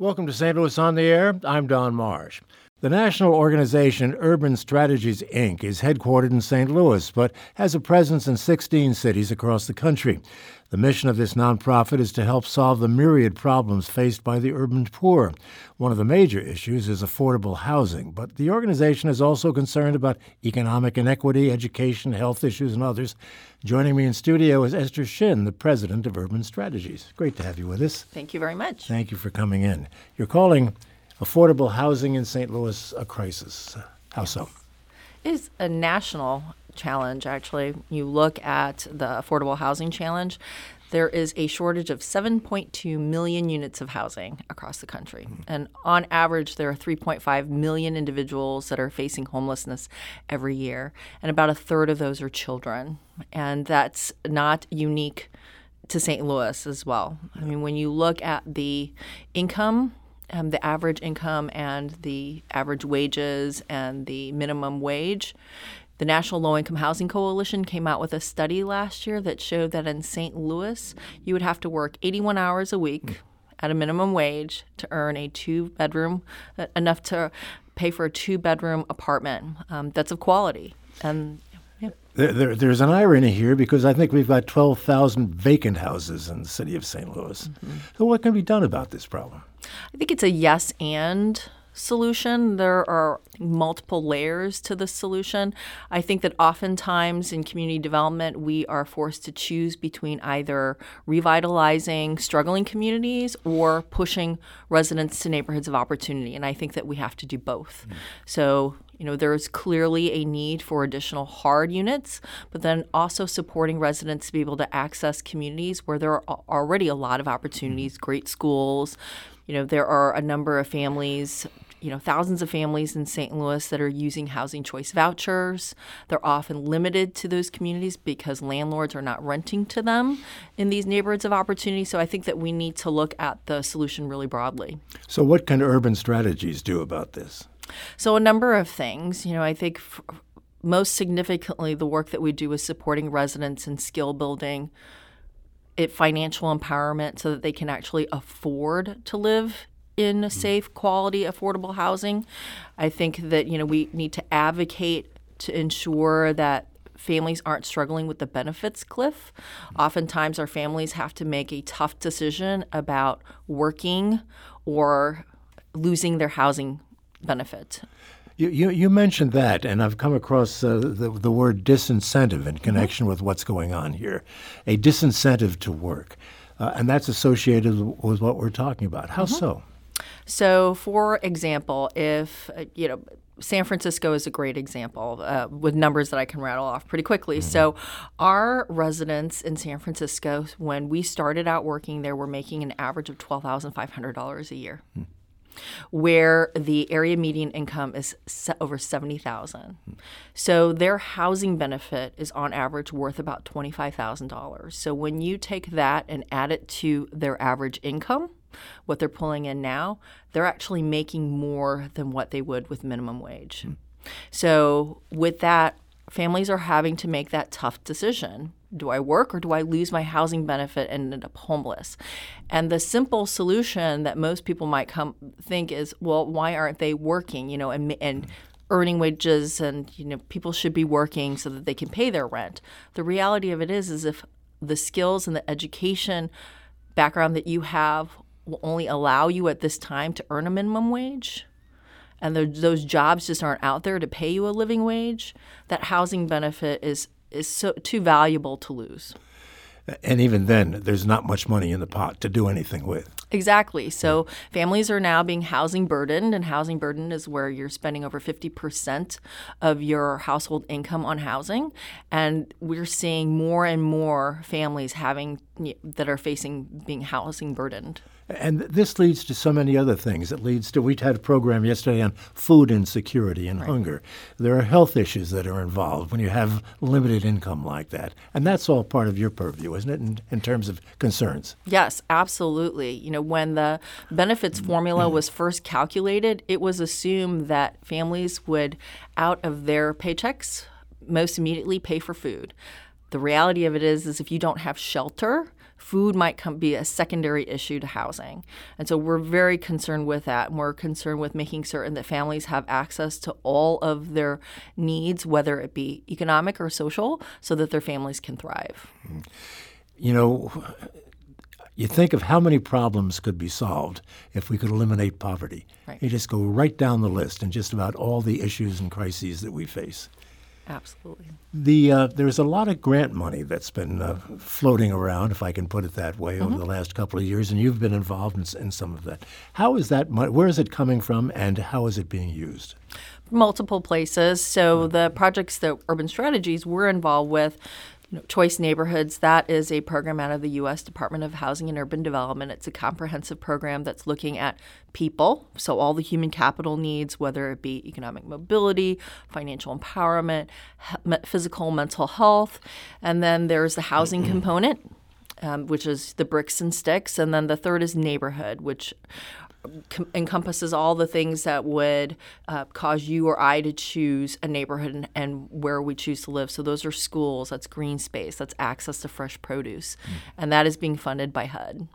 Welcome to St. Louis on the Air. I'm Don Marsh. The national organization Urban Strategies, Inc. is headquartered in St. Louis, but has a presence in 16 cities across the country. The mission of this nonprofit is to help solve the myriad problems faced by the urban poor. One of the major issues is affordable housing, but the organization is also concerned about economic inequity, education, health issues, and others. Joining me in studio is Esther Shin, the president of Urban Strategies. Great to have you with us. Thank you very much. Thank you for coming in. You're calling affordable housing in St. Louis a crisis. How so? It is a national challenge, actually. You look at the affordable housing challenge, there is a shortage of 7.2 million units of housing across the country. And on average, there are 3.5 million individuals that are facing homelessness every year. And about a third of those are children. And that's not unique to St. Louis as well. I mean, when you look at the income, the average income and the average wages and the minimum wage, the National Low Income Housing Coalition came out with a study last year that showed that in St. Louis, you would have to work 81 hours a week at a minimum wage to earn a two-bedroom, enough to pay for a two-bedroom apartment that's of quality. And There's an irony here because I think we've got 12,000 vacant houses in the city of St. Louis. Mm-hmm. So what can be done about this problem? I think it's a yes and solution. There are multiple layers to the solution. I think that oftentimes in community development, we are forced to choose between either revitalizing struggling communities or pushing residents to neighborhoods of opportunity. And I think that we have to do both. Mm-hmm. So, you know, there is clearly a need for additional hard units, but then also supporting residents to be able to access communities where there are already a lot of opportunities, great schools. You know, there are a number of families, you know, thousands of families in St. Louis that are using housing choice vouchers. They're often limited to those communities because landlords are not renting to them in these neighborhoods of opportunity. So I think that we need to look at the solution really broadly. So what can Urban Strategies do about this? So a number of things. You know, I think most significantly the work that we do is supporting residents in skill building, financial empowerment so that they can actually afford to live in safe, quality, affordable housing. I think that, you know, we need to advocate to ensure that families aren't struggling with the benefits cliff. Oftentimes our families have to make a tough decision about working or losing their housing benefit. You mentioned that, and I've come across the word disincentive in connection with what's going on here, a disincentive to work, and that's associated with what we're talking about. How so? So, for example, if, you know, San Francisco is a great example with numbers that I can rattle off pretty quickly. So our residents in San Francisco, when we started out working there, were making an average of $12,500 a year. Where the area median income is over $70,000. So their housing benefit is on average worth about $25,000. So when you take that and add it to their average income, what they're pulling in now, they're actually making more than what they would with minimum wage. So with that, families are having to make that tough decision. Do I work or do I lose my housing benefit and end up homeless? And the simple solution that most people might think is, well, why aren't they working, you know, and earning wages, and, you know, people should be working so that they can pay their rent. The reality of it is if the skills and the education background that you have will only allow you at this time to earn a minimum wage, and those jobs just aren't out there to pay you a living wage, that housing benefit is too valuable to lose. And even then, there's not much money in the pot to do anything with. Exactly. So families are now being housing burdened, and housing burden is where you're spending over 50% of your household income on housing. And we're seeing more and more families being housing burdened. And this leads to so many other things. It leads to, we had a program yesterday on food insecurity and hunger. There are health issues that are involved when you have limited income like that. And that's all part of your purview, isn't it, in terms of concerns? Yes, absolutely. You know, when the benefits formula was first calculated, it was assumed that families would, out of their paychecks, most immediately pay for food. The reality of it is if you don't have shelter, food might be a secondary issue to housing. And so we're very concerned with that, and we're concerned with making certain that families have access to all of their needs, whether it be economic or social, so that their families can thrive. You know, you think of how many problems could be solved if we could eliminate poverty. Right. You just go right down the list and just about all the issues and crises that we face. Absolutely. There's a lot of grant money that's been floating around, if I can put it that way, over the last couple of years, and you've been involved in some of that. How is that money? Where is it coming from, and how is it being used? Multiple places. So the projects that Urban Strategies were involved with, Choice Neighborhoods, that is a program out of the U.S. Department of Housing and Urban Development. It's a comprehensive program that's looking at people, so all the human capital needs, whether it be economic mobility, financial empowerment, physical, mental health. And then there's the housing component, which is the bricks and sticks. And then the third is neighborhood, which encompasses all the things that would cause you or I to choose a neighborhood and where we choose to live. So those are schools, that's green space, that's access to fresh produce, and that is being funded by HUD.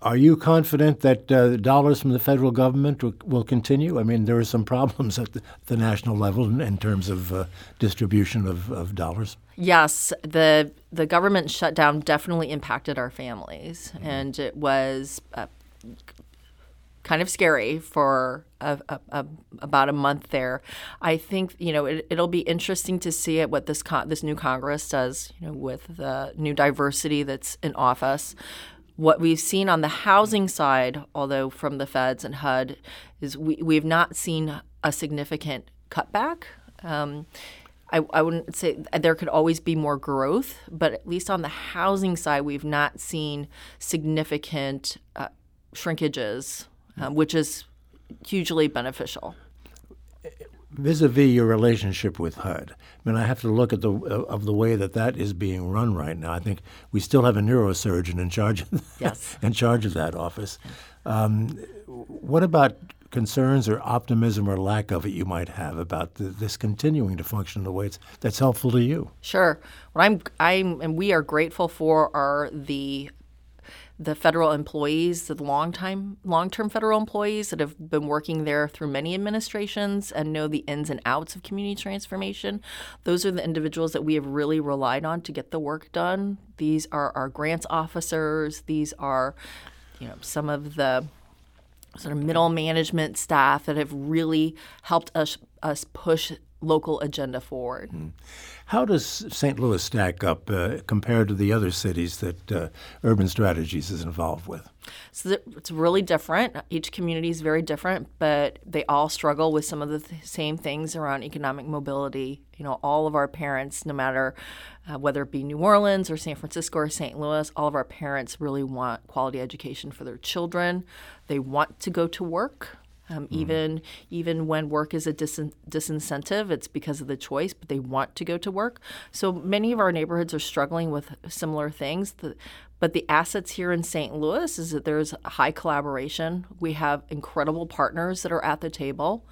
Are you confident that the dollars from the federal government will continue? I mean, there are some problems at the national level in terms of distribution of dollars. Yes, the government shutdown definitely impacted our families, and it was kind of scary for about a month there. I think, it'll be interesting to see what this new Congress does, with the new diversity that's in office. What we've seen on the housing side, although from the feds and HUD, is we've not seen a significant cutback. I wouldn't say there could always be more growth, but at least on the housing side, we've not seen significant shrinkages, which is hugely beneficial. Vis-a-vis your relationship with HUD, I mean, I have to look at the way that is being run right now. I think we still have a neurosurgeon in charge of that, in charge of that office. What about concerns or optimism or lack of it you might have about this continuing to function the way that's helpful to you? Sure. What we are grateful for are the federal employees, the long-term federal employees that have been working there through many administrations and know the ins and outs of community transformation. Those are the individuals that we have really relied on to get the work done. These are our grants officers. These are, some of the sort of middle management staff that have really helped us push local agenda forward. How does St. Louis stack up compared to the other cities that Urban Strategies is involved with? So it's really different. Each community is very different, but they all struggle with some of the same things around economic mobility. All of our parents, no matter whether it be New Orleans or San Francisco or St. Louis, all of our parents really want quality education for their children. They want to go to work. Even when work is a disincentive, it's because of the choice, but they want to go to work. So many of our neighborhoods are struggling with similar things. But the assets here in St. Louis is that there's high collaboration. We have incredible partners that are at the table.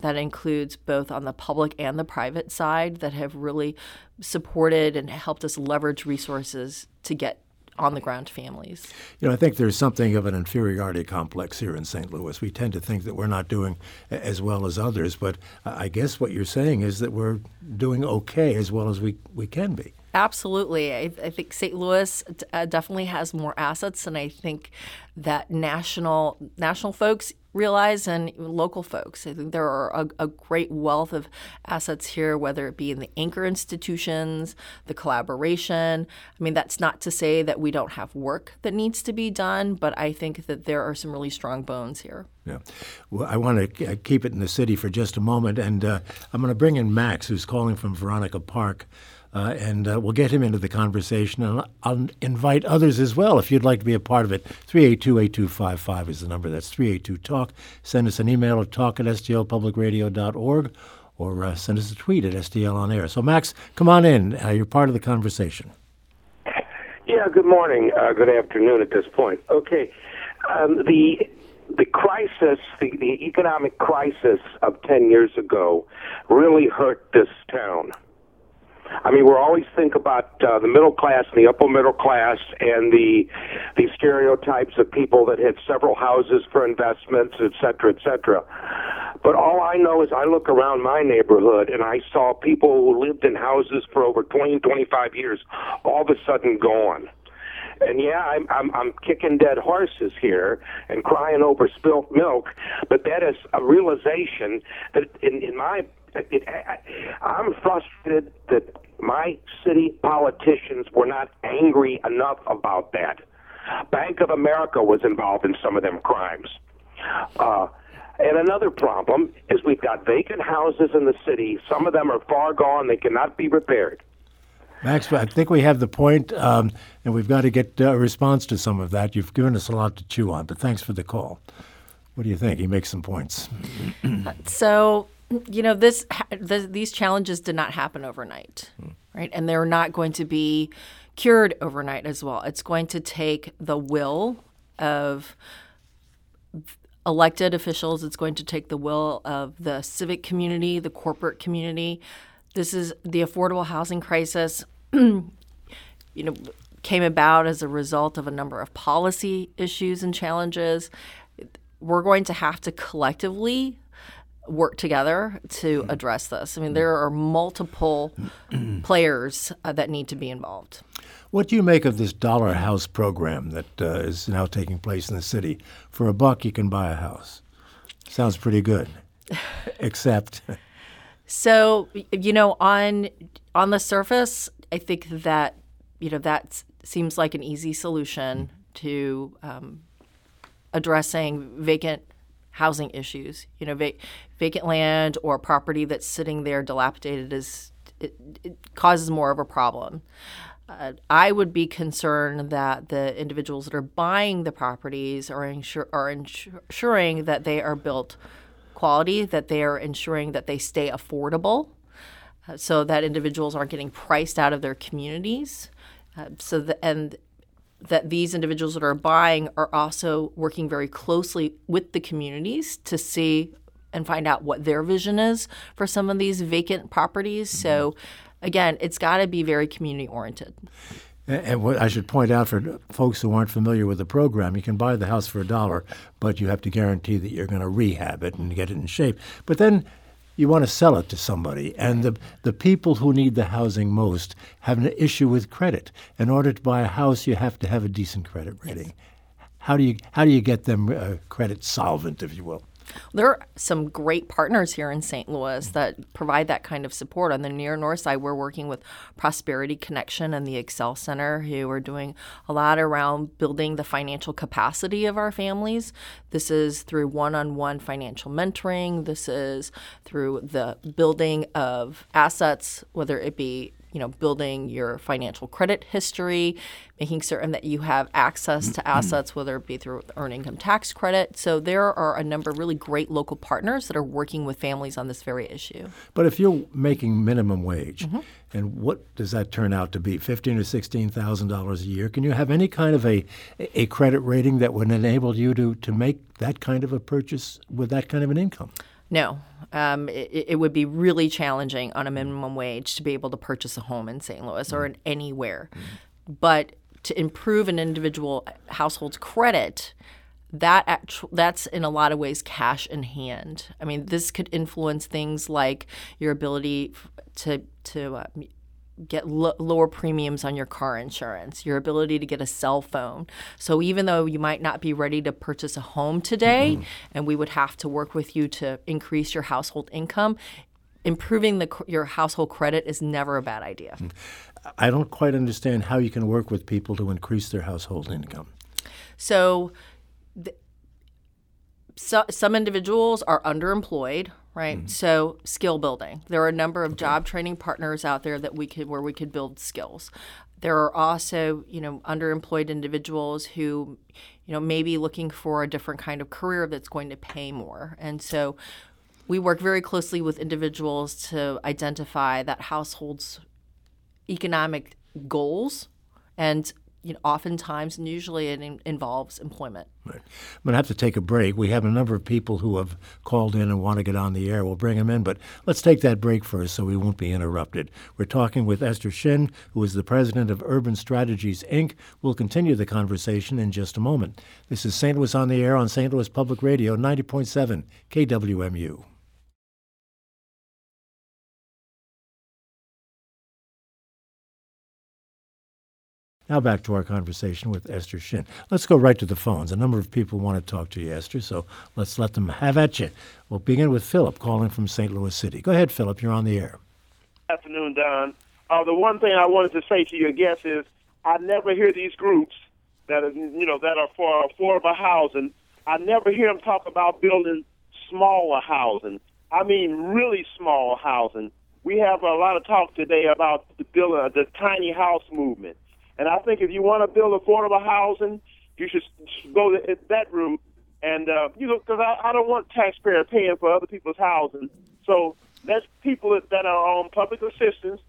That includes both on the public and the private side that have really supported and helped us leverage resources to get on-the-ground families. I think there's something of an inferiority complex here in St. Louis. We tend to think that we're not doing as well as others, but I guess what you're saying is that we're doing okay as well as we can be. Absolutely. I think St. Louis definitely has more assets, and I think that national folks realize and local folks. I think there are a great wealth of assets here, whether it be in the anchor institutions, the collaboration. I mean, that's not to say that we don't have work that needs to be done, but I think that there are some really strong bones here. Yeah. Well, I want to keep it in the city for just a moment, and I'm going to bring in Max, who's calling from Veronica Park. And we'll get him into the conversation, and I'll invite others as well if you'd like to be a part of it. 382-8255 is the number. That's 382-TALK. Send us an email at talk@stlpublicradio.org, or send us a tweet at STL on air. So, Max, come on in. You're part of the conversation. Yeah, good morning. Good afternoon at this point. Okay. The crisis, the economic crisis of 10 years ago really hurt this town. I mean, we're always think about the middle class and the upper middle class and the stereotypes of people that had several houses for investments, et cetera, et cetera. But all I know is I look around my neighborhood and I saw people who lived in houses for over 20, 25 years all of a sudden gone. And yeah, I'm kicking dead horses here and crying over spilt milk, but that is a realization that I'm frustrated that my city politicians were not angry enough about that. Bank of America was involved in some of them crimes. And another problem is we've got vacant houses in the city. Some of them are far gone. They cannot be repaired. Max, I think we have the point, and we've got to get a response to some of that. You've given us a lot to chew on, but thanks for the call. What do you think? He makes some points. So, you know, these challenges did not happen overnight, right? And they're not going to be cured overnight as well. It's going to take the will of elected officials. It's going to take the will of the civic community, the corporate community. This is the affordable housing crisis, came about as a result of a number of policy issues and challenges. We're going to have to collectively work together to address this. I mean, there are multiple players that need to be involved. What do you make of this dollar house program that is now taking place in the city? For a buck, you can buy a house. Sounds pretty good, except... So, on the surface, I think that, that seems like an easy solution to addressing vacant housing issues. You know, vacant land or property that's sitting there dilapidated it causes more of a problem. I would be concerned that the individuals that are buying the properties are ensuring that they are built quality, that they are ensuring that they stay affordable, so that individuals aren't getting priced out of their communities, and that these individuals that are buying are also working very closely with the communities to see and find out what their vision is for some of these vacant properties. Mm-hmm. So, again, it's got to be very community-oriented. And what I should point out for folks who aren't familiar with the program, you can buy the house for $1, but you have to guarantee that you're going to rehab it and get it in shape. But then you want to sell it to somebody, and the people who need the housing most have an issue with credit. In order to buy a house, you have to have a decent credit rating. Yes. How do you get them credit solvent, if you will? There are some great partners here in St. Louis that provide that kind of support. On the near north side, we're working with Prosperity Connection and the Excel Center, who are doing a lot around building the financial capacity of our families. This is through one-on-one financial mentoring. This is through the building of assets, whether it be building your financial credit history, making certain that you have access to assets, whether it be through the Earned Income Tax Credit. So there are a number of really great local partners that are working with families on this very issue. But if you're making minimum wage, mm-hmm. and what does that turn out to be, $15,000 or $16,000 a year, can you have any kind of a credit rating that would enable you to make that kind of a purchase with that kind of an income? No. It would be really challenging on a minimum wage to be able to purchase a home in St. Louis or in anywhere. Mm-hmm. But to improve an individual household's credit, that's in a lot of ways cash in hand. I mean, this could influence things like your ability to get lower premiums on your car insurance, your ability to get a cell phone. So even though you might not be ready to purchase a home today, mm-hmm. and we would have to work with you to increase your household income, improving your household credit is never a bad idea. I don't quite understand how you can work with people to increase their household income. So some individuals are underemployed, right? Mm-hmm. So skill building. There are a number of job training partners out there that where we could build skills. There are also, underemployed individuals who, may be looking for a different kind of career that's going to pay more. And so we work very closely with individuals to identify that household's economic goals and oftentimes and usually it involves employment. Right. I'm going to have to take a break. We have a number of people who have called in and want to get on the air. We'll bring them in, but let's take that break first so we won't be interrupted. We're talking with Esther Shin, who is the president of Urban Strategies, Inc. We'll continue the conversation in just a moment. This is St. Louis on the Air on St. Louis Public Radio, 90.7 KWMU. Now back to our conversation with Esther Shin. Let's go right to the phones. A number of people want to talk to you, Esther, so let's let them have at you. We'll begin with Philip calling from St. Louis City. Go ahead, Philip. You're on the air. Good afternoon, Don. The one thing I wanted to say to your guest is I never hear these groups that are, that are for affordable housing. I never hear them talk about building smaller housing. I mean, really small housing. We have a lot of talk today about the tiny house movement. And I think if you want to build affordable housing, you should go that route. And, because I don't want taxpayers paying for other people's housing. So that's people that are on public assistance.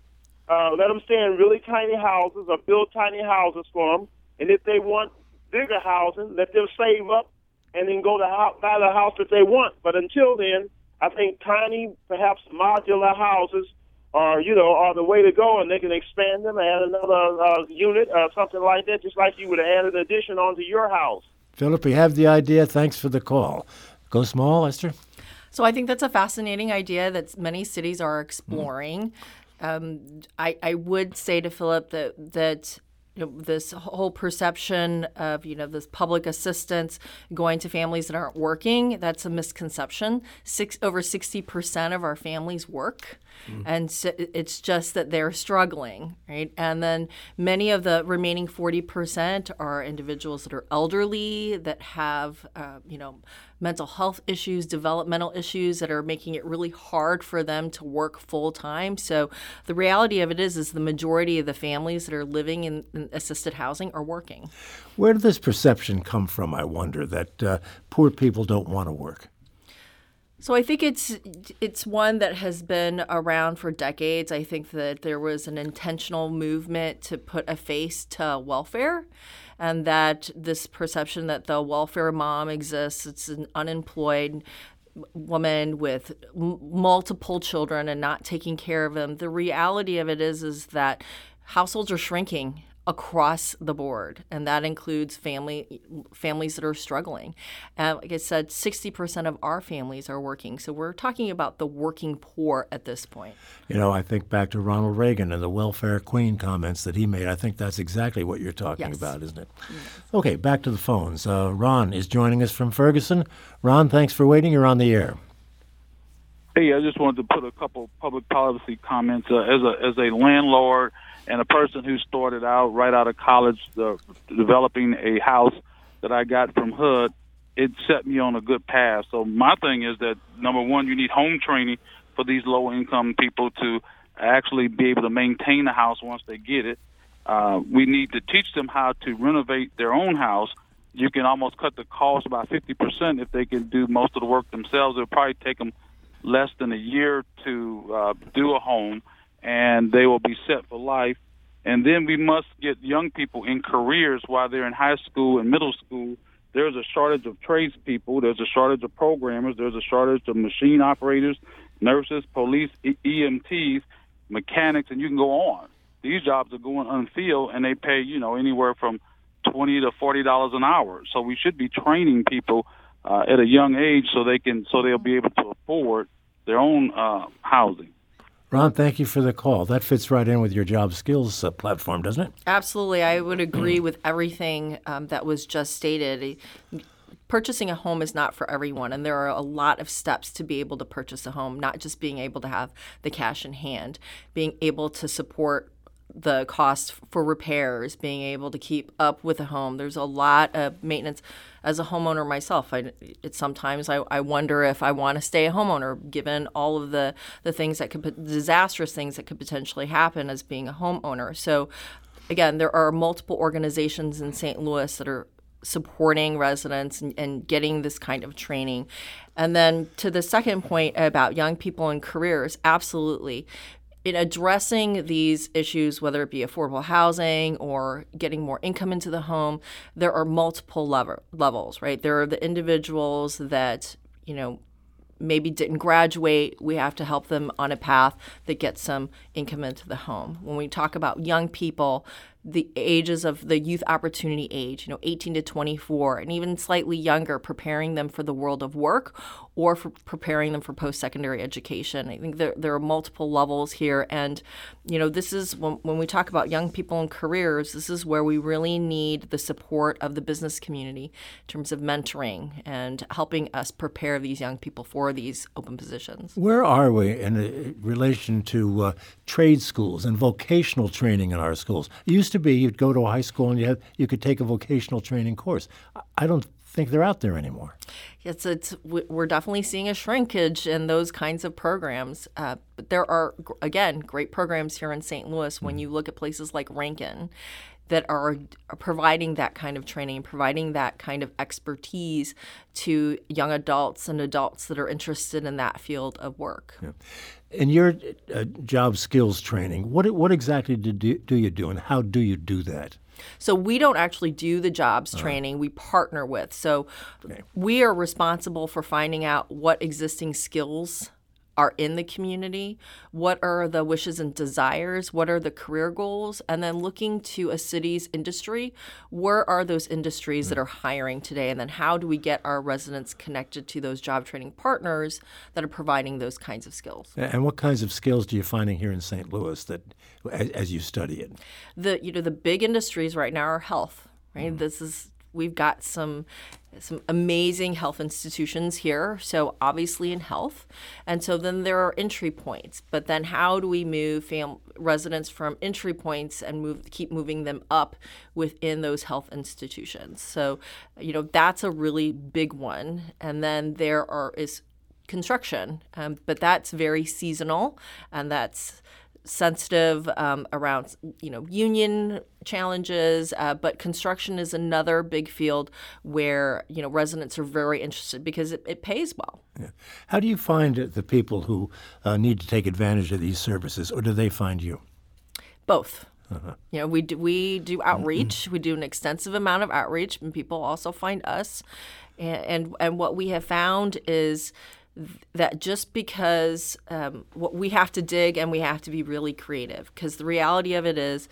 Let them stay in really tiny houses or build tiny houses for them. And if they want bigger housing, let them save up and then go to buy the house that they want. But until then, I think tiny, perhaps modular houses are the way to go, and they can expand them, add another unit or something like that, just like you would add an addition onto your house. Philip, we have the idea. Thanks for the call. Go small, Esther. So I think that's a fascinating idea that many cities are exploring. I would say to Philip that this whole perception of, this public assistance going to families that aren't working, that's a misconception. Over 60% of our families work. Mm. And so it's just that they're struggling, right? And then many of the remaining 40% are individuals that are elderly, that have, mental health issues, developmental issues that are making it really hard for them to work full time. So the reality of it is the majority of the families that are living in assisted housing are working. Where did this perception come from, I wonder, that poor people don't want to work? So I think it's one that has been around for decades. I think that there was an intentional movement to put a face to welfare, and that this perception that the welfare mom exists, it's an unemployed woman with multiple children and not taking care of them. The reality of it is that households are shrinking across the board, and that includes families that are struggling. Like I said, 60% of our families are working, so we're talking about the working poor at this point. I think back to Ronald Reagan and the welfare queen comments that he made. I think that's exactly what you're talking about, isn't it? Yes. Okay, back to the phones. Ron is joining us from Ferguson. Ron, thanks for waiting. You're on the air. Hey, I just wanted to put a couple public policy comments. As a landlord and a person who started out right out of college developing a house that I got from HUD, it set me on a good path. So my thing is that, number one, you need home training for these low-income people to actually be able to maintain the house once they get it. We need to teach them how to renovate their own house. You can almost cut the cost by 50% if they can do most of the work themselves. It'll probably take them less than a year to do a home, and they will be set for life. And then we must get young people in careers while they're in high school and middle school. There's a shortage of tradespeople. There's a shortage of programmers. There's a shortage of machine operators, nurses, police, EMTs, mechanics, and you can go on. These jobs are going unfilled, and they pay, anywhere from $20 to $40 an hour. So we should be training people at a young age so they'll be able to afford their own housing. Ron, thank you for the call. That fits right in with your job skills platform, doesn't it? Absolutely. I would agree with everything that was just stated. Purchasing a home is not for everyone, and there are a lot of steps to be able to purchase a home, not just being able to have the cash in hand, being able to support the cost for repairs, being able to keep up with a home. There's a lot of maintenance. As a homeowner myself, I wonder if I want to stay a homeowner, given all of the things that could, disastrous things that could potentially happen as being a homeowner. So again, there are multiple organizations in St. Louis that are supporting residents and getting this kind of training. And then to the second point about young people and careers, absolutely. in addressing these issues, whether it be affordable housing or getting more income into the home, there are multiple levels, right? There are the individuals that, you know, maybe didn't graduate. We have to help them on a path that gets some income into the home. When we talk about young people, the ages of the youth opportunity age, you know, 18 to 24, and even slightly younger, preparing them for the world of work or for preparing them for post-secondary education. I think there are multiple levels here. And, you know, this is when we talk about young people and careers, this is where we really need the support of the business community in terms of mentoring and helping us prepare these young people for these open positions. Where are we in relation to trade schools and vocational training in our schools? To be, you'd go to a high school and you could take a vocational training course. I don't think they're out there anymore. Yes, we're definitely seeing a shrinkage in those kinds of programs. But there are, again, great programs here in St. Louis when you look at places like Rankin that are providing that kind of training, providing that kind of expertise to young adults and adults that are interested in that field of work. Yeah. In your job skills training, what exactly do you do, and how do you do that? So we don't actually do the jobs training. We partner with. So we are responsible for finding out what existing skills are in the community, what are the wishes and desires, what are the career goals, and then looking to a city's industry, where are those industries that are hiring today, and then how do we get our residents connected to those job training partners that are providing those kinds of skills. And what kinds of skills do you finding here in St. Louis that, as you study it? The big industries right now are health, right? We've got some amazing health institutions here, so obviously in health. And so then there are entry points, but then how do we move residents from entry points and keep moving them up within those health institutions? So, you know, that's a really big one. And then there is construction, but that's very seasonal, and that's sensitive around, you know, union challenges, but construction is another big field where, you know, residents are very interested because it pays well. Yeah. How do you find the people who need to take advantage of these services, or do they find you? Both. Uh-huh. You know, we do outreach. We do an extensive amount of outreach, and people also find us. And what we have found is that just because what we have to dig and we have to be really creative, because the reality of it is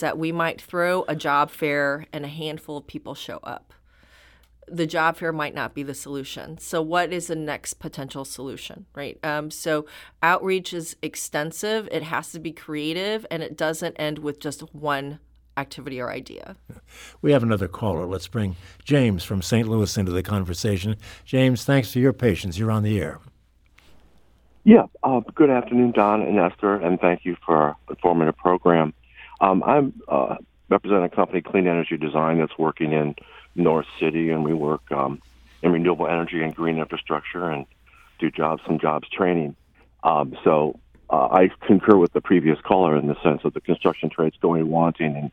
that we might throw a job fair and a handful of people show up. The job fair might not be the solution. So what is the next potential solution, right? So outreach is extensive. It has to be creative, and it doesn't end with just one activity or idea. We have another caller. Let's bring James from St. Louis into the conversation. James, thanks for your patience. You're on the air. Yeah. Good afternoon, Don and Esther, and thank you for the informative program. I represent a company, Clean Energy Design, that's working in North City, and we work in renewable energy and green infrastructure and do some jobs training. So I concur with the previous caller in the sense that the construction trade's going wanting, and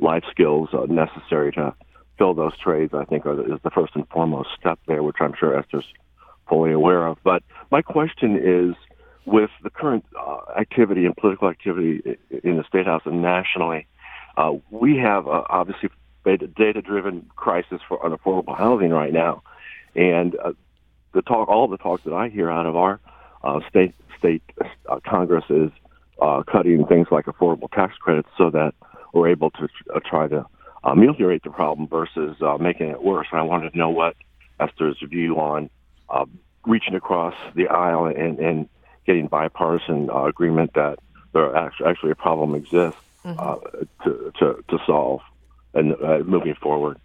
life skills necessary to fill those trades, I think, is the first and foremost step there, which I'm sure Esther's fully aware of. But my question is, with the current activity and political activity in the State House and nationally, we have obviously a data-driven crisis for unaffordable housing right now. And all the talk that I hear out of our state Congress is cutting things like affordable tax credits so that we're able to try to ameliorate the problem versus making it worse. And I wanted to know what Esther's view on reaching across the aisle and getting bipartisan agreement that there actually a problem exists to solve and moving forward.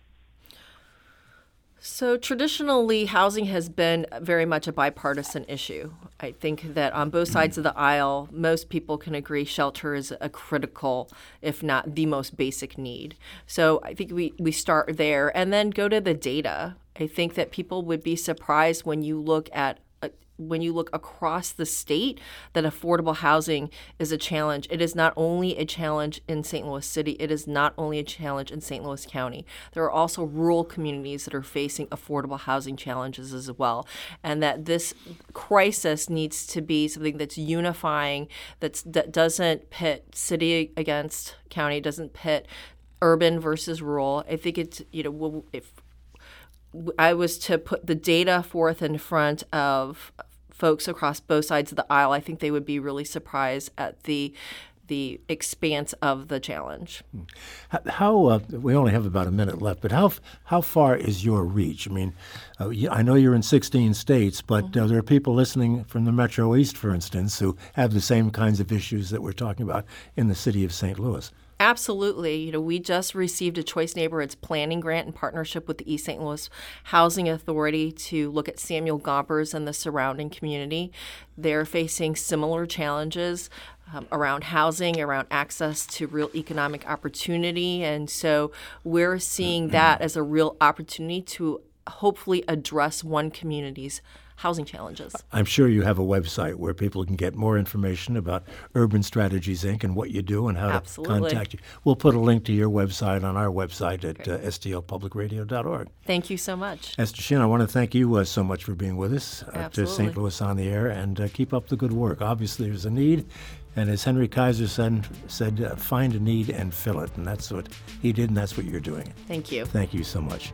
So traditionally, housing has been very much a bipartisan issue. I think that on both sides of the aisle, most people can agree shelter is a critical, if not the most basic need. So I think we start there and then go to the data. I think that people would be surprised when you look at when you look across the state, that affordable housing is a challenge. It is not only a challenge in St. Louis City. It is not only a challenge in St. Louis County. There are also rural communities that are facing affordable housing challenges as well, and that this crisis needs to be something that's unifying, that doesn't pit city against county, doesn't pit urban versus rural. I think it's, if I was to put the data forth in front of folks across both sides of the aisle, I think they would be really surprised at the expanse of the challenge. How we only have about a minute left, but how far is your reach? I mean, I know you're in 16 states, but there are people listening from the Metro East, for instance, who have the same kinds of issues that we're talking about in the city of St. Louis. Absolutely. We just received a Choice Neighborhoods planning grant in partnership with the East St. Louis Housing Authority to look at Samuel Gompers and the surrounding community. They're facing similar challenges around housing, around access to real economic opportunity. And so we're seeing that as a real opportunity to hopefully address one community's housing challenges. I'm sure you have a website where people can get more information about Urban Strategies, Inc. and what you do and how to contact you. We'll put a link to your website on our website at stlpublicradio.org. Thank you so much. Esther Shin, I want to thank you so much for being with us to St. Louis on the Air, and keep up the good work. Obviously, there's a need, and as Henry Kaiser said, find a need and fill it, and that's what he did, and that's what you're doing. Thank you. Thank you so much.